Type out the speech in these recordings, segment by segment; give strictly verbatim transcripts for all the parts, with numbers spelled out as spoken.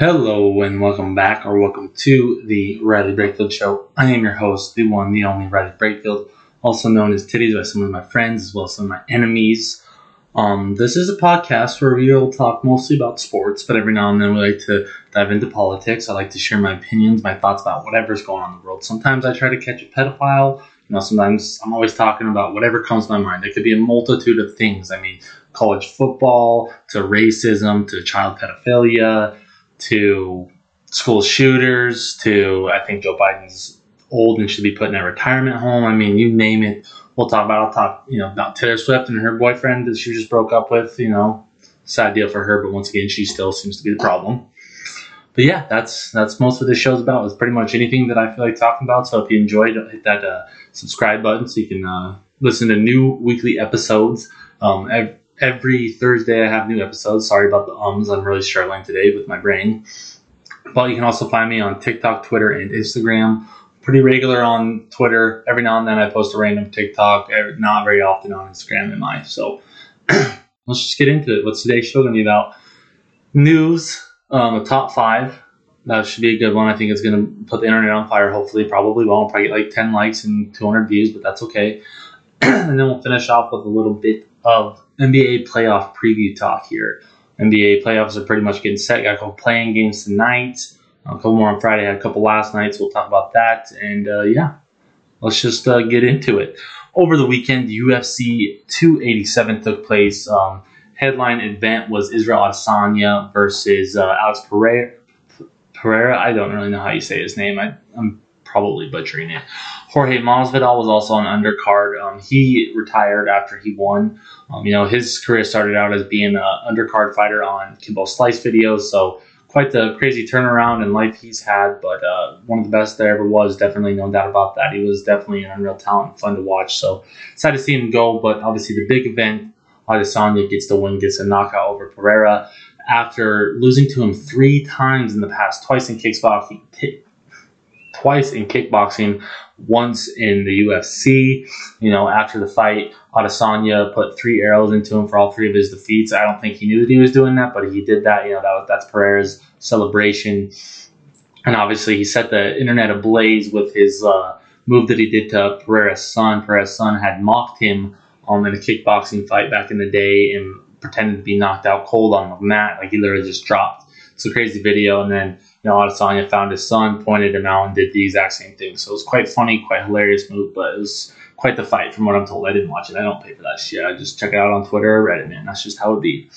Hello and welcome back, or welcome to the Riley Breakfield Show. I am your host, the one, the only Riley Breakfield, also known as Titties by some of my friends as well as some of my enemies. Um, this is a podcast where we will talk mostly about sports, but every now and then we like to dive into politics. I like to share my opinions, my thoughts about whatever's going on in the world. Sometimes I try to catch a pedophile. You know, sometimes I'm always talking about whatever comes to my mind. It could be a multitude of things. I mean, college football, to racism, to child pedophilia, to school shooters, to I think Joe Biden's old and should be put in a retirement home. I mean, you name it, we'll talk about it. I'll talk, you know, about Taylor Swift and her boyfriend that she just broke up with. You know, sad deal for her, but once again, she still seems to be the problem. But yeah, that's that's most of the show's about. It's pretty much anything that I feel like talking about. So if you enjoyed, hit that uh, subscribe button so you can uh, listen to new weekly episodes. Um, every, Every Thursday I have new episodes. Sorry about the ums. I'm really struggling today with my brain. But you can also find me on TikTok, Twitter, and Instagram. Pretty regular on Twitter. Every now and then I post a random TikTok. Not very often on Instagram, am I? So let's just get into it. What's today's show going to be about? News, um, a top five. That should be a good one. I think it's going to put the internet on fire, hopefully. Probably won't. Probably get like ten likes and two hundred views, but that's okay. And then we'll finish off with a little bit of N B A playoff preview talk here. N B A playoffs are pretty much getting set. Got a couple playing games tonight. A couple more on Friday. Had a couple last night, so we'll talk about that. And uh, yeah, let's just uh, get into it. Over the weekend, U F C two eighty-seven took place. Um, headline event was Israel Adesanya versus uh, Alex Pereira. Pereira. I don't really know how you say his name. I, I'm probably butchering it. Jorge Masvidal was also an undercard. Um, he retired after he won. Um, you know, his career started out as being an undercard fighter on Kimbo Slice videos, so quite the crazy turnaround in life he's had, but uh, one of the best there ever was, definitely, no doubt about that. He was definitely an unreal talent, fun to watch, so sad to see him go, but obviously the big event, Adesanya gets the win, gets a knockout over Pereira. After losing to him three times in the past, twice in kickboxing, t- twice in kickboxing, once in the U F C. You know, after the fight, Adesanya put three arrows into him for all three of his defeats. I don't think he knew that he was doing that, but he did that. You know, that was, that's Pereira's celebration. And obviously he set the internet ablaze with his uh, move that he did to Pereira's son. Pereira's son had mocked him um, in a kickboxing fight back in the day and pretended to be knocked out cold on the mat. Like, he literally just dropped. It's a crazy video. And then, you know, Adesanya found his son, pointed him out, and did the exact same thing. So it was quite funny, quite hilarious move, but it was quite the fight from what I'm told. I didn't watch it. I don't pay for that shit. I just check it out on Twitter or Reddit, man. That's just how it be.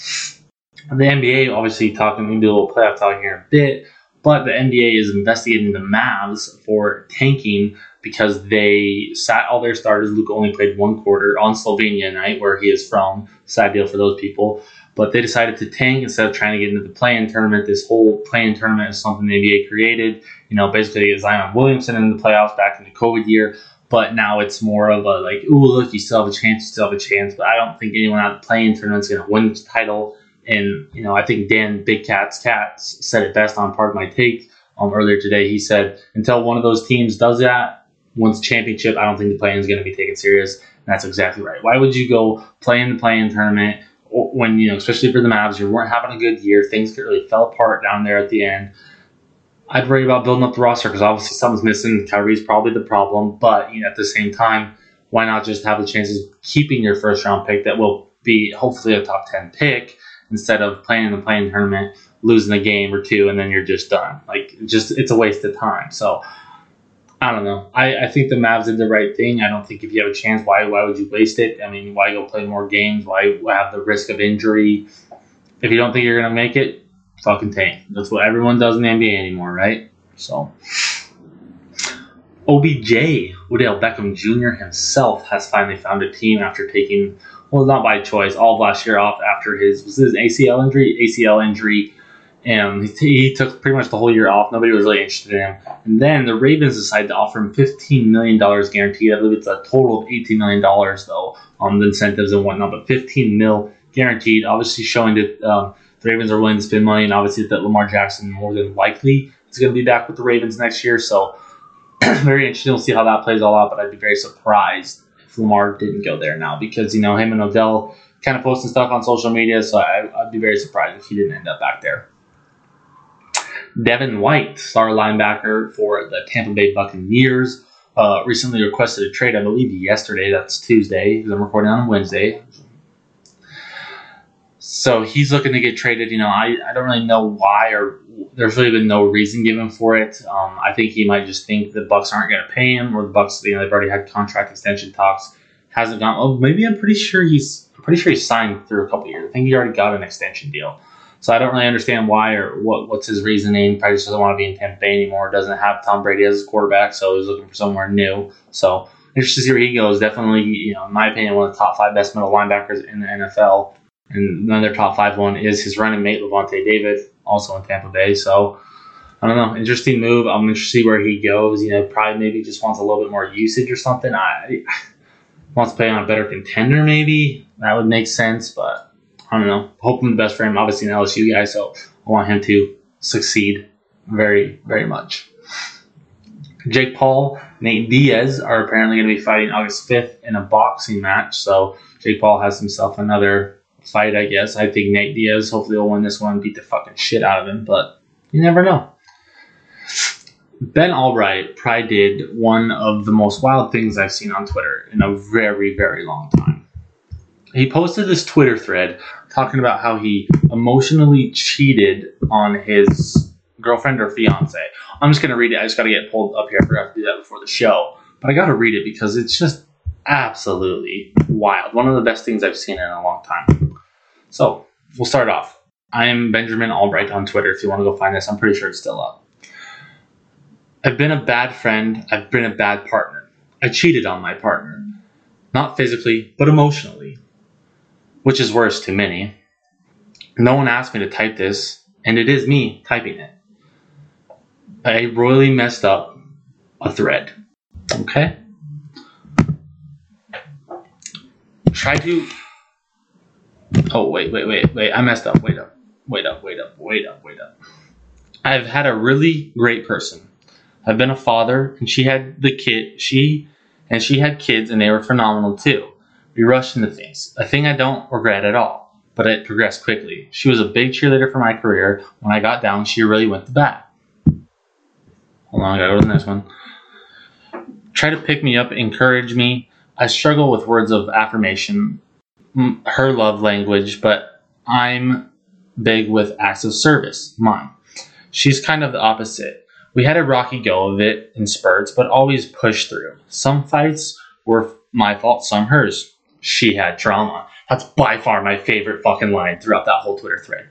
The N B A, obviously, talking, we can do a little playoff talk here in a bit, but the N B A is investigating the Mavs for tanking because they sat all their starters. Luka only played one quarter on Slovenia night, where he is from. Sad deal for those people. But they decided to tank instead of trying to get into the play-in tournament. This whole play-in tournament is something the N B A created. You know, basically Zion Williamson in the playoffs back in the COVID year. But now it's more of a like, ooh, look, you still have a chance, you still have a chance. But I don't think anyone out of the play-in tournament is going to win this title. And, you know, I think Dan Big Cat's Cats said it best on Part of My Take um, earlier today. He said, until one of those teams does that, wins the championship, I don't think the play-in is going to be taken serious. And that's exactly right. Why would you go play in the play-in tournament when, you know, especially for the Mavs, you weren't having a good year, things really fell apart down there at the end? I'd worry about building up the roster because obviously something's missing. Kyrie's probably the problem, but, you know, at the same time, why not just have the chances of keeping your first round pick that will be hopefully a top ten pick instead of playing in the play-in tournament, losing a game or two, and then you're just done. Like, just, it's a waste of time. So I don't know. I, I think the Mavs did the right thing. I don't think if you have a chance, why why would you waste it? I mean, why go play more games? Why have the risk of injury? If you don't think you're going to make it, fucking tank. That's what everyone does in the N B A anymore, right? So, O B J, Odell Beckham Junior himself, has finally found a team after taking, well, not by choice, all of last year off after his, was his A C L injury? A C L injury. And he took pretty much the whole year off. Nobody was really interested in him. And then the Ravens decided to offer him fifteen million dollars guaranteed. I believe it's a total of eighteen million dollars, though, on the incentives and whatnot. But fifteen mil guaranteed, obviously showing that um, the Ravens are willing to spend money. And obviously that Lamar Jackson more than likely is going to be back with the Ravens next year. So very interesting. We'll see how that plays all out. But I'd be very surprised if Lamar didn't go there now because, you know, him and Odell kind of posting stuff on social media. So I, I'd be very surprised if he didn't end up back there. Devin White, star linebacker for the Tampa Bay Buccaneers, uh, recently requested a trade, I believe yesterday. That's Tuesday because I'm recording on Wednesday. So he's looking to get traded. You know, I, I don't really know why, or there's really been no reason given for it. Um, I think he might just think the Bucks aren't going to pay him, or the Bucks, you know, they've already had contract extension talks. Hasn't gone. Oh, maybe I'm pretty sure he's I'm pretty sure he's signed through a couple of years. I think he already got an extension deal. So I don't really understand why or what what's his reasoning. Probably just doesn't want to be in Tampa Bay anymore. Doesn't have Tom Brady as his quarterback, so he's looking for somewhere new. So interested to see where he goes. Definitely, you know, in my opinion, one of the top five best middle linebackers in the N F L. And another top five one is his running mate, Lavonte David, also in Tampa Bay. So I don't know. Interesting move. I'm interested to see where he goes. You know, probably maybe just wants a little bit more usage or something. I wants to play on a better contender, maybe. That would make sense, but I don't know. Hoping the best for him. Obviously, an L S U guy, so I want him to succeed very, very much. Jake Paul, Nate Diaz are apparently going to be fighting August fifth in a boxing match, so Jake Paul has himself another fight, I guess. I think Nate Diaz, hopefully, will win this one, beat the fucking shit out of him, but you never know. Ben Albright probably did one of the most wild things I've seen on Twitter in a very, very long time. He posted this Twitter thread talking about how he emotionally cheated on his girlfriend or fiance. I'm just going to read it. I just got to get it pulled up here. I forgot to do that before the show. But I got to read it because it's just absolutely wild. One of the best things I've seen in a long time. So we'll start off. I am Benjamin Albright on Twitter if you want to go find this. I'm pretty sure it's still up. I've been a bad friend. I've been a bad partner. I cheated on my partner. Not physically, but emotionally. Which is worse to many. No one asked me to type this, and it is me typing it. I royally messed up a thread. Okay? Try to... Oh, wait, wait, wait, wait. I messed up. Wait up. Wait up, wait up, wait up, wait up. I've had a really great person. I've been a father, and she had the kid. She and she had kids, and they were phenomenal too. We rushed into things, a thing I don't regret at all, but it progressed quickly. She was a big cheerleader for my career. When I got down, she really went to bat. Hold on, I gotta go to the next one. Try to pick me up, encourage me. I struggle with words of affirmation, her love language, but I'm big with acts of service, mine. She's kind of the opposite. We had a rocky go of it in spurts, but always pushed through. Some fights were my fault, some hers. She had trauma. That's by far my favorite fucking line throughout that whole Twitter thread.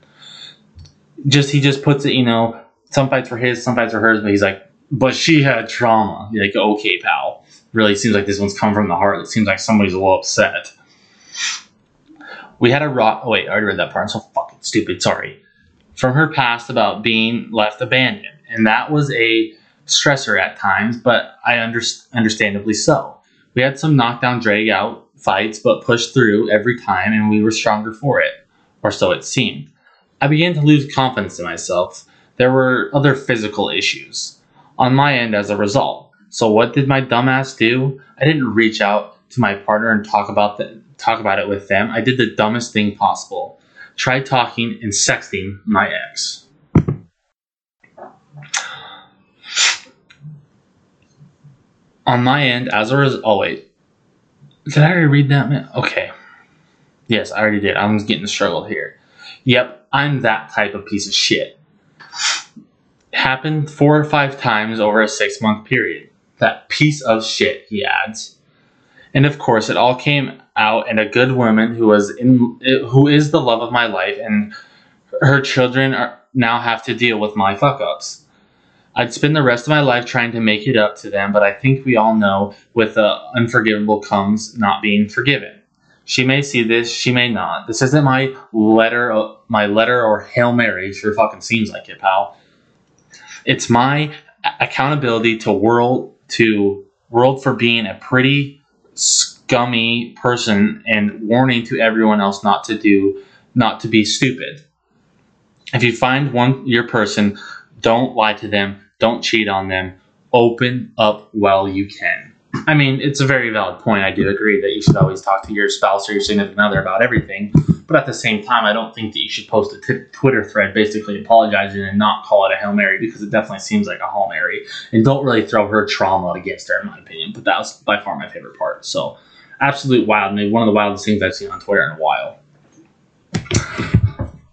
Just he just puts it, you know, some fights were his, some fights were hers, but he's like, but she had trauma. You're like, okay, pal. Really seems like this one's come from the heart. It seems like somebody's a little upset. We had a rock. Oh, wait, I already read that part. I'm so fucking stupid. Sorry. From her past about being left abandoned. And that was a stressor at times, but I under, understandably so. We had some knockdown, drag-out fights, but pushed through every time, and we were stronger for it, or so it seemed. I began to lose confidence in myself. There were other physical issues on my end as a result. So what did my dumbass do? I didn't reach out to my partner and talk about the, talk about it with them. I did the dumbest thing possible. Tried talking and sexting my ex. On my end, as a result, oh wait, did I already read that? Man? Okay. Yes, I already did. I'm getting struggled here. Yep, I'm that type of piece of shit. Happened four or five times over a six-month period. That piece of shit, he adds. And of course, it all came out, and a good woman who was in, who is the love of my life, and her children are, now have to deal with my fuck-ups. I'd spend the rest of my life trying to make it up to them, but I think we all know with the unforgivable comes not being forgiven. She may see this, she may not. This isn't my letter, my letter or Hail Mary. Sure fucking seems like it, pal. It's my accountability to world to world for being a pretty scummy person and warning to everyone else not to do, not to be stupid. If you find one your person. Don't lie to them. Don't cheat on them. Open up while you can. I mean, it's a very valid point. I do agree that you should always talk to your spouse or your significant other about everything. But at the same time, I don't think that you should post a t- Twitter thread basically apologizing and not call it a Hail Mary, because it definitely seems like a Hail Mary. And don't really throw her trauma against her, in my opinion. But that was by far my favorite part. So, absolute wild. Maybe one of the wildest things I've seen on Twitter in a while.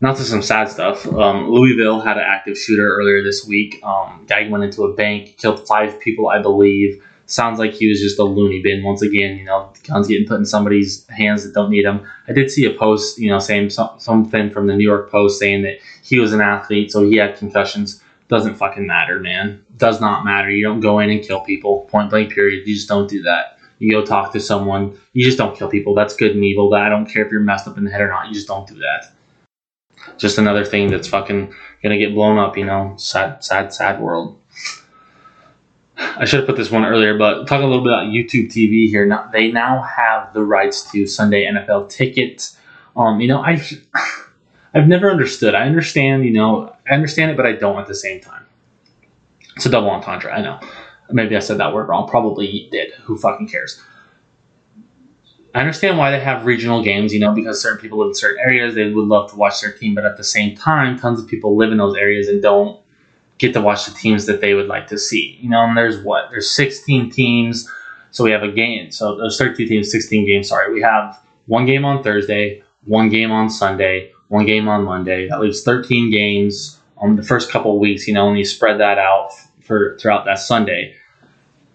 Not to some sad stuff. Um, Louisville had an active shooter earlier this week. Um, guy went into a bank, killed five people, I believe. Sounds like he was just a loony bin once again. You know, guns getting put in somebody's hands that don't need them. I did see a post, you know, saying some, something from the New York Post saying that he was an athlete, so he had concussions. Doesn't fucking matter, man. Does not matter. You don't go in and kill people. Point blank, period. You just don't do that. You go talk to someone. You just don't kill people. That's good and evil. I don't care if you're messed up in the head or not. You just don't do that. Just another thing that's fucking gonna get blown up, you know. Sad, sad, sad world. I should have put this one earlier, but talk a little bit about YouTube T V here. Now, they now have the rights to Sunday N F L tickets. Um, you know, I, I've never understood. I understand, you know, I understand it, but I don't at the same time. It's a double entendre, I know. Maybe I said that word wrong. Probably did. Who fucking cares? I understand why they have regional games, you know, because certain people live in certain areas. They would love to watch their team, but at the same time, tons of people live in those areas and don't get to watch the teams that they would like to see. You know, and there's what? There's sixteen teams, so we have a game. So there's thirteen teams, sixteen games, sorry. We have one game on Thursday, one game on Sunday, one game on Monday. That leaves thirteen games on the first couple of weeks, you know, and you spread that out for throughout that Sunday.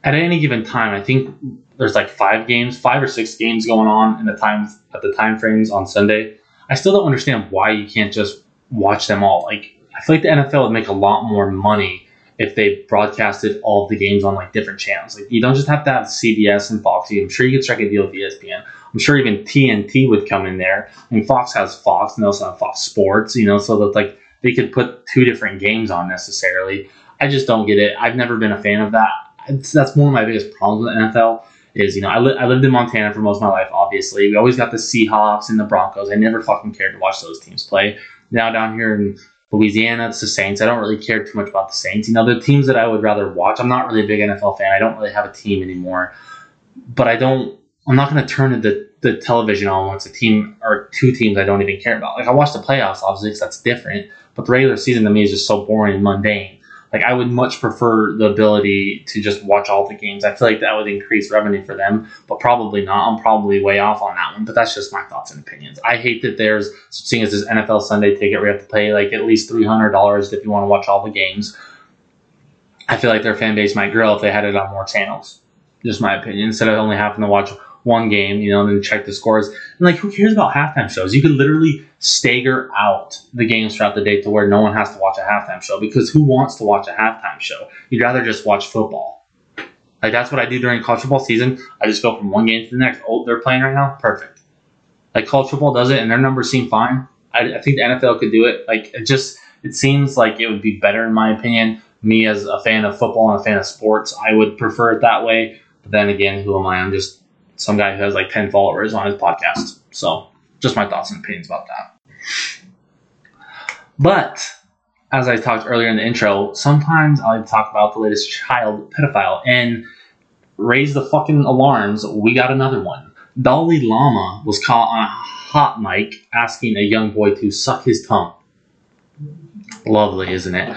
At any given time, I think there's like five games, five or six games going on in the time, at the time frames on Sunday. I still don't understand why you can't just watch them all. Like, I feel like the N F L would make a lot more money if they broadcasted all of the games on like different channels. Like, you don't just have to have C B S and Foxy. I'm sure you could strike a deal with E S P N. I'm sure even T N T would come in there. I mean, Fox has Fox, and they also have Fox Sports, you know, so that like they could put two different games on necessarily. I just don't get it. I've never been a fan of that. It's, that's one of my biggest problems with the N F L is, you know, I, li- I lived in Montana for most of my life, obviously. We always got the Seahawks and the Broncos. I never fucking cared to watch those teams play. Now down here in Louisiana, it's the Saints. I don't really care too much about the Saints. You know, they're teams that I would rather watch. I'm not really a big N F L fan. I don't really have a team anymore. But I don't, I'm not going to turn the, the television on once a team or two teams I don't even care about. Like, I watch the playoffs, obviously, because that's different. But the regular season to me is just so boring and mundane. Like, I would much prefer the ability to just watch all the games. I feel like that would increase revenue for them, but probably not. I'm probably way off on that one, but that's just my thoughts and opinions. I hate that there's, seeing as this N F L Sunday ticket, we have to pay like at least three hundred dollars if you want to watch all the games. I feel like their fan base might grow if they had it on more channels. Just my opinion. Instead of only having to watch one game, you know, and then check the scores. And like, who cares about halftime shows? You could literally stagger out the games throughout the day to where no one has to watch a halftime show, because who wants to watch a halftime show? You'd rather just watch football. Like, that's what I do during college football season. I just go from one game to the next. Oh, they're playing right now? Perfect. Like, college football does it, and their numbers seem fine. I, I think the N F L could do it. Like, it just, it seems like it would be better, in my opinion. Me, as a fan of football and a fan of sports, I would prefer it that way. But then again, who am I? I'm just some guy who has like ten followers on his podcast. So just my thoughts and opinions about that. But as I talked earlier in the intro, sometimes I like to talk about the latest child pedophile and raise the fucking alarms. We got another one. Dalai Lama was caught on a hot mic asking a young boy to suck his tongue. Lovely, isn't it?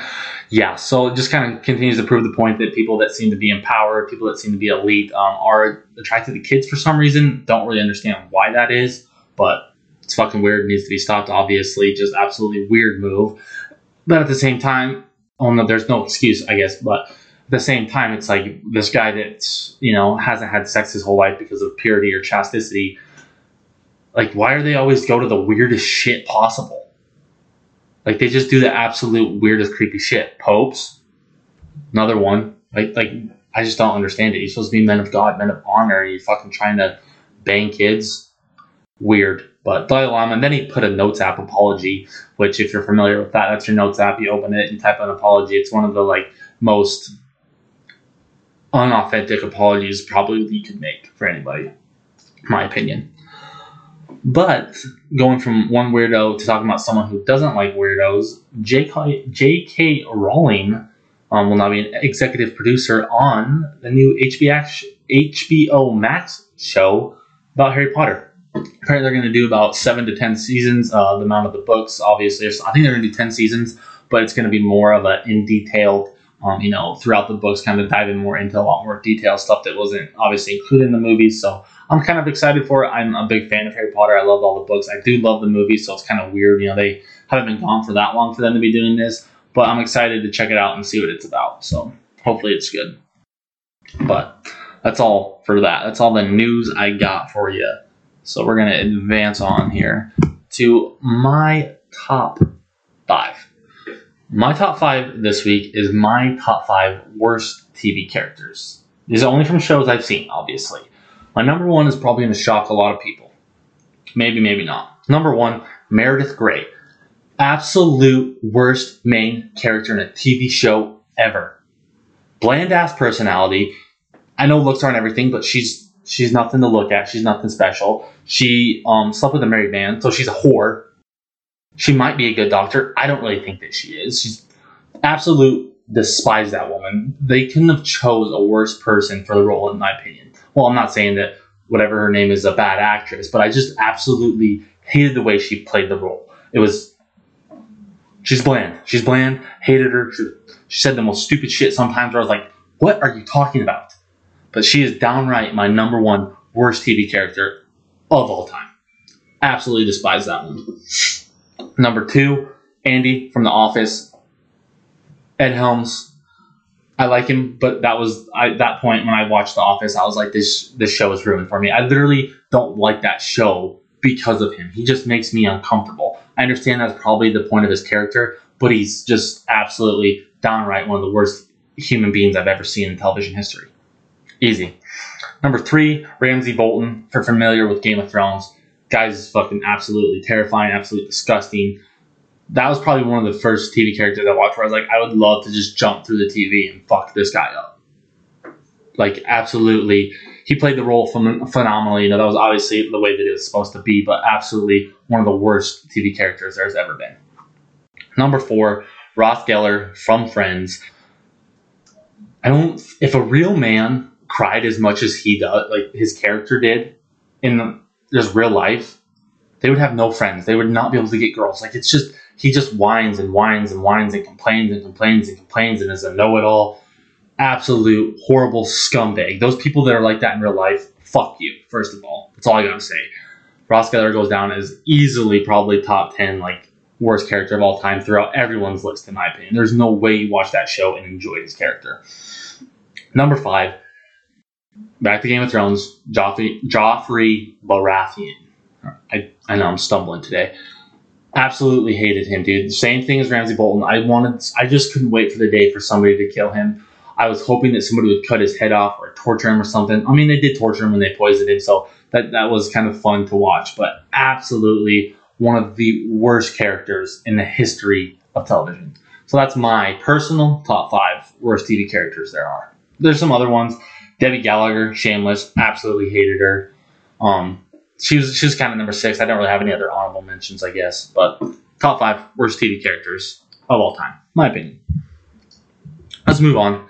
Yeah, so it just kind of continues to prove the point that people that seem to be in power, people that seem to be elite, um, are attracted to kids for some reason. Don't really understand why that is, but it's fucking weird. It needs to be stopped, obviously. Just absolutely weird move. But at the same time, oh no, there's no excuse, I guess. But at the same time, it's like this guy that's, you know, hasn't had sex his whole life because of purity or chastity. Like, why are they always go to the weirdest shit possible? Like, they just do the absolute weirdest, creepy shit. Popes, another one. Like, like I just don't understand it. You're supposed to be men of God, men of honor. You're fucking trying to bang kids. Weird. But Dalai Lama, and then he put a Notes app apology, which if you're familiar with that, that's your Notes app. You open it and type an apology. It's one of the, like, most unauthentic apologies probably you could make for anybody, in my opinion. But going from one weirdo to talking about someone who doesn't like weirdos, J K Rowling um, will now be an executive producer on the new H B O Max show about Harry Potter. Apparently they're going to do about seven to ten seasons, uh, the amount of the books, obviously. I think they're going to do ten seasons, but it's going to be more of a in detailed, um, you know, throughout the books, kind of diving more into a lot more detailed stuff that wasn't obviously included in the movies. So I'm kind of excited for it. I'm a big fan of Harry Potter. I love all the books. I do love the movies, so it's kind of weird. You know, they haven't been gone for that long for them to be doing this, but I'm excited to check it out and see what it's about. So hopefully it's good. But that's all for that. That's all the news I got for you. So we're going to advance on here to my top five. My top five this week is my top five worst T V characters. These are only from shows I've seen, obviously. My number one is probably going to shock a lot of people. Maybe, maybe not. Number one, Meredith Grey. Absolute worst main character in a T V show ever. Bland-ass personality. I know looks aren't everything, but she's she's nothing to look at. She's nothing special. She um, slept with a married man, so she's a whore. She might be a good doctor. I don't really think that she is. She's absolute despise that woman. They couldn't have chose a worse person for the role, in my opinion. Well, I'm not saying that whatever her name is a bad actress, but I just absolutely hated the way she played the role. It was, she's bland. She's bland. Hated her. She, she said the most stupid shit sometimes where I was like, what are you talking about? But she is downright my number one worst T V character of all time. Absolutely despise that one. Number two, Andy from The Office. Ed Helms. I like him, but that was at that point when I watched The Office, I was like, this this show is ruined for me. I literally don't like that show because of him. He just makes me uncomfortable. I understand that's probably the point of his character, but he's just absolutely downright one of the worst human beings I've ever seen in television history. Easy. Number three, Ramsay Bolton. If you're familiar with Game of Thrones, guy's is fucking absolutely terrifying, absolutely disgusting. That was probably one of the first T V characters I watched where I was like, I would love to just jump through the T V and fuck this guy up. Like, absolutely. He played the role ph- phenomenally. You know, that was obviously the way that it was supposed to be, but absolutely one of the worst T V characters there's ever been. Number four, Ross Geller from Friends. I don't, if a real man cried as much as he does, like his character did in the, just real life, they would have no friends. They would not be able to get girls. Like, it's just, he just whines and whines and whines and complains and complains and complains and is a know-it-all, absolute horrible scumbag. Those people that are like that in real life, fuck you, first of all. That's all I gotta say. Ross Geller goes down as easily probably top ten, like, worst character of all time throughout everyone's list, in my opinion. There's no way you watch that show and enjoy his character. Number five, back to Game of Thrones, Joffrey, Joffrey Baratheon. I, I know I'm stumbling today. Absolutely hated him, dude. Same thing as Ramsay Bolton. I wanted, I just couldn't wait for the day for somebody to kill him. I was hoping that somebody would cut his head off or torture him or something. I mean, they did torture him and they poisoned him, so that, that was kind of fun to watch. But absolutely one of the worst characters in the history of television. So that's my personal top five worst T V characters there are. There's some other ones. Debbie Gallagher, Shameless, absolutely hated her. Um, she was she was kind of number six. I don't really have any other honorable mentions, I guess. But top five worst T V characters of all time, my opinion. Let's move on.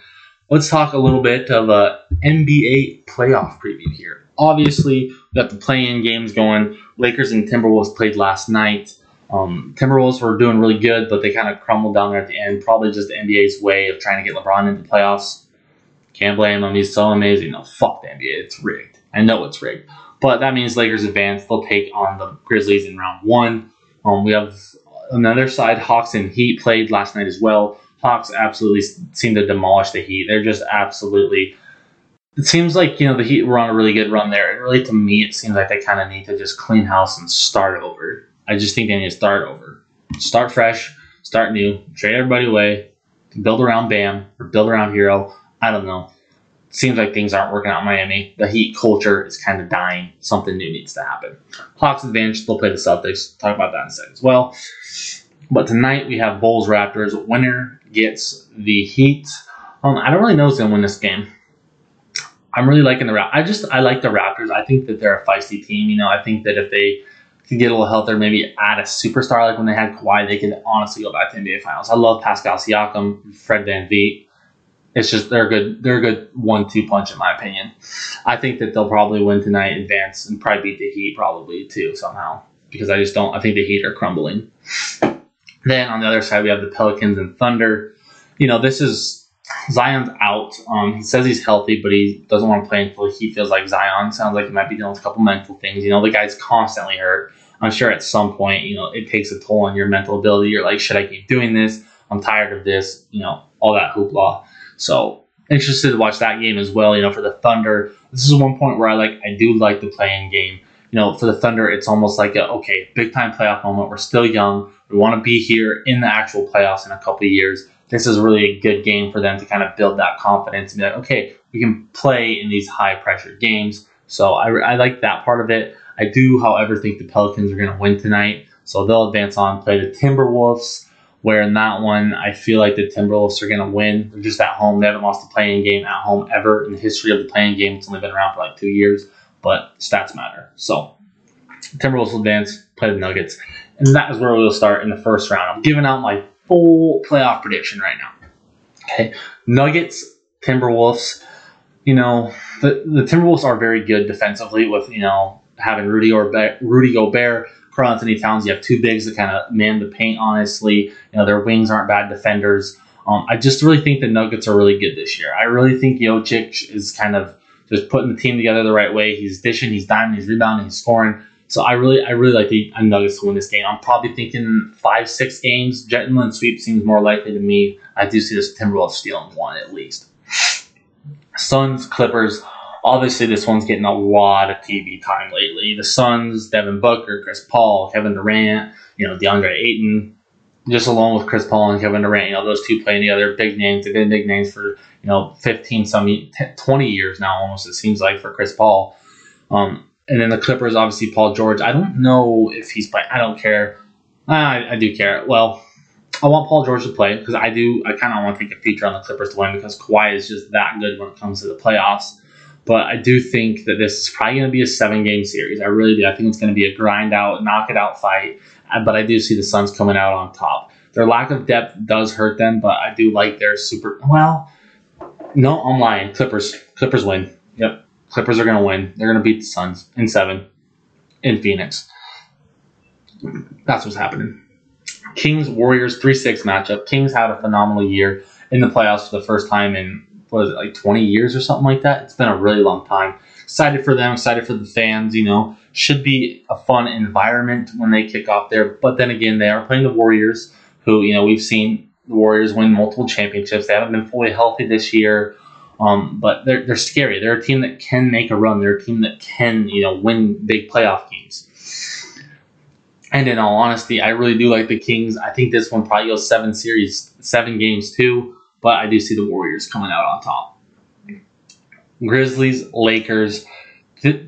Let's talk a little bit of a N B A playoff preview here. Obviously, we got the play-in games going. Lakers and Timberwolves played last night. Um, Timberwolves were doing really good, but they kind of crumbled down there at the end. Probably just the N B A's way of trying to get LeBron into the playoffs. Can't blame him. He's so amazing. No, fuck the N B A. It's rigged. I know it's rigged. But that means Lakers advance. They'll take on the Grizzlies in round one. Um, we have another side. Hawks and Heat played last night as well. Hawks absolutely seem to demolish the Heat. They're just absolutely... It seems like, you know, the Heat were on a really good run there. And really, to me, it seems like they kind of need to just clean house and start over. I just think they need to start over. Start fresh. Start new. Trade everybody away. Build around Bam. Or build around Hero. I don't know. Seems like things aren't working out in Miami. The Heat culture is kind of dying. Something new needs to happen. Hawks advance. They'll play the Celtics. Talk about that in a second as well. But tonight we have Bulls Raptors. Winner gets the Heat. Um, I don't really know who's going to win this game. I'm really liking the Raptors. I just I like the Raptors. I think that they're a feisty team. You know, I think that if they could get a little healthier, maybe add a superstar like when they had Kawhi, they could honestly go back to the N B A Finals. I love Pascal Siakam, Fred VanVleet. It's just they're good. They're a good one two punch, in my opinion. I think that they'll probably win tonight, advance, and probably beat the Heat probably too somehow, because I just don't. I think the Heat are crumbling. Then on the other side, we have the Pelicans and Thunder. You know, this is Zion's out. Um, he says he's healthy, but he doesn't want to play until he feels like Zion. Sounds like he might be dealing with a couple mental things. You know, the guy's constantly hurt. I'm sure at some point, you know, it takes a toll on your mental ability. You're like, should I keep doing this? I'm tired of this. You know, all that hoopla. So interested to watch that game as well. You know, for the Thunder, this is one point where I like I do like the play-in game. You know, for the Thunder, it's almost like a okay, big time playoff moment. We're still young. We want to be here in the actual playoffs in a couple of years. This is really a good game for them to kind of build that confidence and be like, okay, we can play in these high pressure games. So I, I like that part of it. I do, however, think the Pelicans are going to win tonight. So they'll advance on, play the Timberwolves. Where in that one, I feel like the Timberwolves are going to win. They're just at home. They haven't lost a play-in game at home ever in the history of the play-in game. It's only been around for like two years, but stats matter. So Timberwolves will advance, play the Nuggets. And that is where we'll start in the first round. I'm giving out my full playoff prediction right now. Okay, Nuggets, Timberwolves. You know, the, the Timberwolves are very good defensively with, you know, having Rudy or Be- Rudy Gobert, Carl Anthony Towns. You have two bigs that kind of man the paint, honestly. You know, their wings aren't bad defenders. Um, I just really think the Nuggets are really good this year. I really think Jokic is kind of just putting the team together the right way. He's dishing, he's diving, he's rebounding, he's scoring. So I really, I really like the Nuggets to win this game. I'm probably thinking five, six games. Gentleman sweep seems more likely to me. I do see this Timberwolves stealing one at least. Suns, Clippers. Obviously, this one's getting a lot of T V time lately. The Suns, Devin Booker, Chris Paul, Kevin Durant, you know, DeAndre Ayton, just along with Chris Paul and Kevin Durant, you know, those two playing together, big names. They've been big names for, you know, fifteen, some twenty years now almost, it seems like, for Chris Paul. Um, and then the Clippers, obviously, Paul George. I don't know if he's playing. I don't care. I, I do care. Well, I want Paul George to play because I do. I kind of want to take a feature on the Clippers to win because Kawhi is just that good when it comes to the playoffs. But I do think that this is probably going to be a seven-game series. I really do. I think it's going to be a grind-out, knock-it-out fight. But I do see the Suns coming out on top. Their lack of depth does hurt them, but I do like their super – well, no, I'm lying. Clippers. Clippers win. Yep. Clippers are going to win. They're going to beat the Suns in seven in Phoenix. That's what's happening. Kings-Warriors three six matchup. Kings had a phenomenal year in the playoffs for the first time in – was it like twenty years or something like that? It's been a really long time. Excited for them, excited for the fans, you know. Should be a fun environment when they kick off there. But then again, they are playing the Warriors, who, you know, we've seen the Warriors win multiple championships. They haven't been fully healthy this year. Um, but they're they're scary. They're a team that can make a run. They're a team that can, you know, win big playoff games. And in all honesty, I really do like the Kings. I think this one probably goes seven series, seven games too. But I do see the Warriors coming out on top. Grizzlies, Lakers. Th-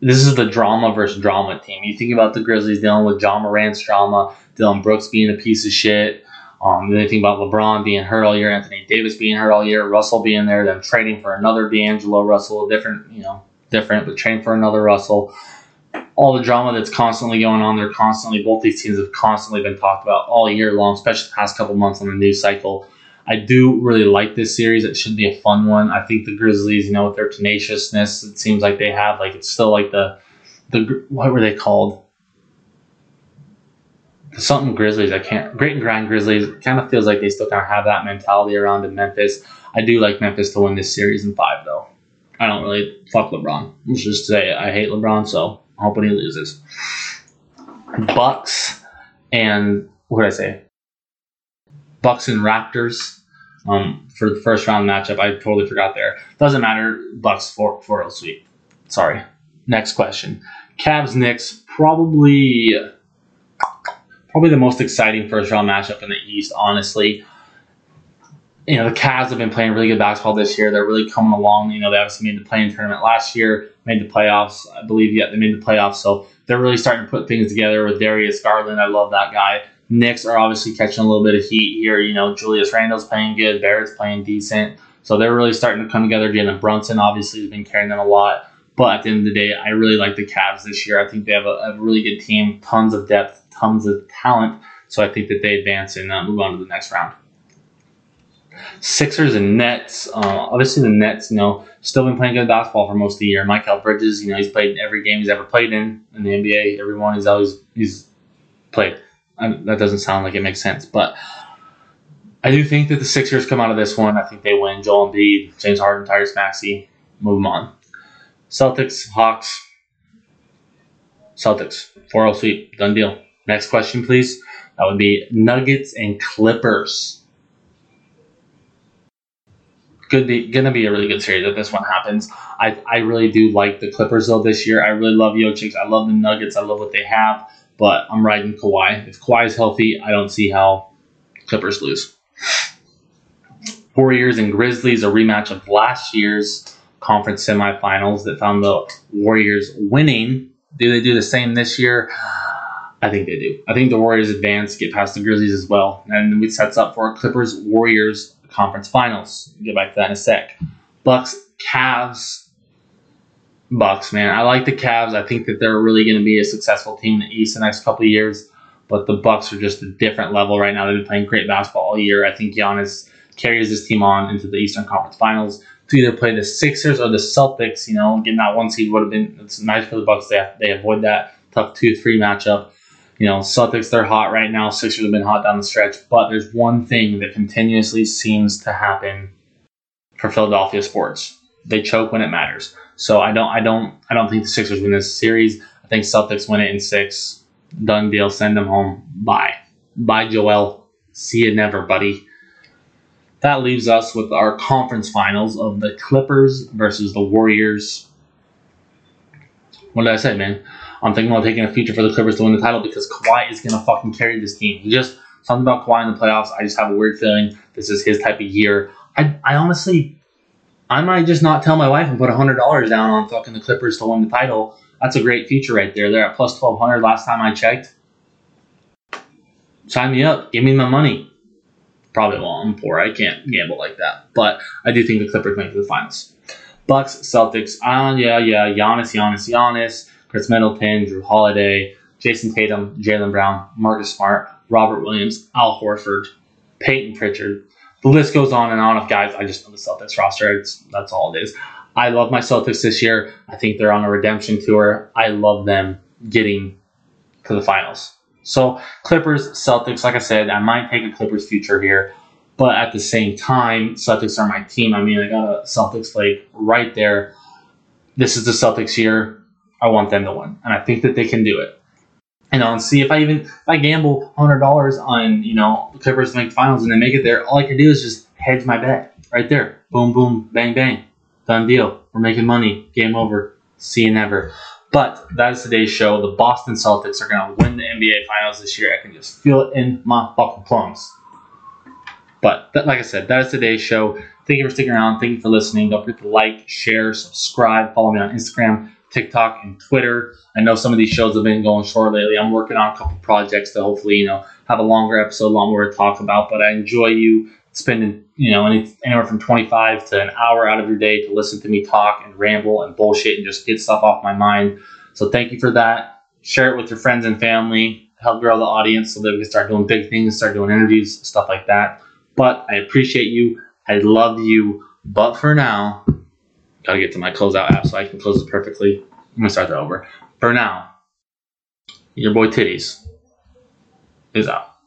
this is the drama versus drama team. You think about the Grizzlies dealing with John Morant's drama, Dylan Brooks being a piece of shit. Um, then you think about LeBron being hurt all year, Anthony Davis being hurt all year, Russell being there, them trading for another D'Angelo Russell, different, you know, different, but trading for another Russell. All the drama that's constantly going on, they're constantly, both these teams have constantly been talked about all year long, especially the past couple months on the news cycle. I do really like this series. It should be a fun one. I think the Grizzlies, you know, with their tenaciousness, it seems like they have, like, it's still like the, the what were they called? Something Grizzlies. I can't, Grit and Grind Grizzlies. It kind of feels like they still kind of have that mentality around in Memphis. I do like Memphis to win this series in five, though. I don't really, fuck LeBron. Let's just say I hate LeBron, so I'm hoping he loses. Bucks and, what did I say? Bucks and Raptors. Um, for the first round matchup, I totally forgot there. Doesn't matter. Bucks four four sweep. Sorry. Next question. Cavs Knicks, probably probably the most exciting first round matchup in the East. Honestly, you know the Cavs have been playing really good basketball this year. They're really coming along. You know they obviously made the play-in tournament last year, made the playoffs. I believe yeah they made the playoffs. So they're really starting to put things together with Darius Garland. I love that guy. Knicks are obviously catching a little bit of heat here. You know, Julius Randle's playing good. Barrett's playing decent. So they're really starting to come together. Jalen Brunson obviously has been carrying them a lot. But at the end of the day, I really like the Cavs this year. I think they have a, a really good team, tons of depth, tons of talent. So I think that they advance and uh, move on to the next round. Sixers and Nets. Uh, obviously, the Nets, you know, still been playing good basketball for most of the year. Mikal Bridges, you know, he's played in every game he's ever played in in the N B A. Everyone he's always he's played. I, that doesn't sound like it makes sense, but I do think that the Sixers come out of this one. I think they win. Joel Embiid, James Harden, Tyrese Maxey, move them on. Celtics, Hawks. Celtics, four oh sweep, done deal. Next question, please. That would be Nuggets and Clippers. Could be gonna be a really good series if this one happens. I I really do like the Clippers though this year. I really love Jokic. I love the Nuggets. I love what they have. But I'm riding Kawhi. If Kawhi is healthy, I don't see how Clippers lose. Warriors and Grizzlies, a rematch of last year's conference semifinals that found the Warriors winning. Do they do the same this year? I think they do. I think the Warriors advance, get past the Grizzlies as well. And it sets up for Clippers-Warriors conference finals. We'll get back to that in a sec. Bucks-Cavs. Bucks, man. I like the Cavs. I think that they're really going to be a successful team in the East the next couple of years. But the Bucks are just a different level right now. They've been playing great basketball all year. I think Giannis carries this team on into the Eastern Conference Finals to either play the Sixers or the Celtics. You know, getting that one seed would have been it's nice for the Bucks. They have, they avoid that tough two three matchup. You know, Celtics, they're hot right now. Sixers have been hot down the stretch. But there's one thing that continuously seems to happen for Philadelphia sports. They choke when it matters. So I don't I don't, I don't think the Sixers win this series. I think Celtics win it in six. Done deal. Send them home. Bye. Bye, Joel. See you never, buddy. That leaves us with our conference finals of the Clippers versus the Warriors. What did I say, man? I'm thinking about taking a future for the Clippers to win the title because Kawhi is going to fucking carry this team. He just, something about Kawhi in the playoffs, I just have a weird feeling this is his type of year. I I honestly, I might just not tell my wife and put one hundred dollars down on fucking the Clippers to win the title. That's a great future right there. They're at plus twelve hundred last time I checked. Sign me up. Give me my money. Probably won't. I'm poor. I can't gamble like that. But I do think the Clippers make it to the finals. Bucks, Celtics. Ah, uh, yeah, yeah. Giannis, Giannis, Giannis. Chris Middleton, Drew Holiday, Jason Tatum, Jaylen Brown, Marcus Smart, Robert Williams, Al Horford, Peyton Pritchard. The list goes on and on of guys. I just know the Celtics roster. It's, that's all it is. I love my Celtics this year. I think they're on a redemption tour. I love them getting to the finals. So Clippers, Celtics, like I said, I might take a Clippers future here. But at the same time, Celtics are my team. I mean, I got a Celtics like right there. This is the Celtics year. I want them to win, and I think that they can do it. And I'll see if I even if I gamble one hundred dollars on you know the Clippers to make the finals and they make it there. All I can do is just hedge my bet right there. Boom, boom, bang, bang, done deal. We're making money. Game over. See you never. But that is today's show. The Boston Celtics are going to win the N B A Finals this year. I can just feel it in my fucking plums. But that, like I said, that is today's show. Thank you for sticking around. Thank you for listening. Don't forget to like, share, subscribe, follow me on Instagram, TikTok, and Twitter. I know some of these shows have been going short lately. I'm working on a couple projects to hopefully, you know, have a longer episode, a lot more to talk about, but I enjoy you spending, you know, any, anywhere from twenty-five to an hour out of your day to listen to me talk and ramble and bullshit and just get stuff off my mind. So thank you for that. Share it with your friends and family. Help grow the audience so that we can start doing big things, start doing interviews, stuff like that. But I appreciate you. I love you. But for now, gotta get to my closeout app so I can close it perfectly. I'm gonna start that over. For now, your boy Titties is out.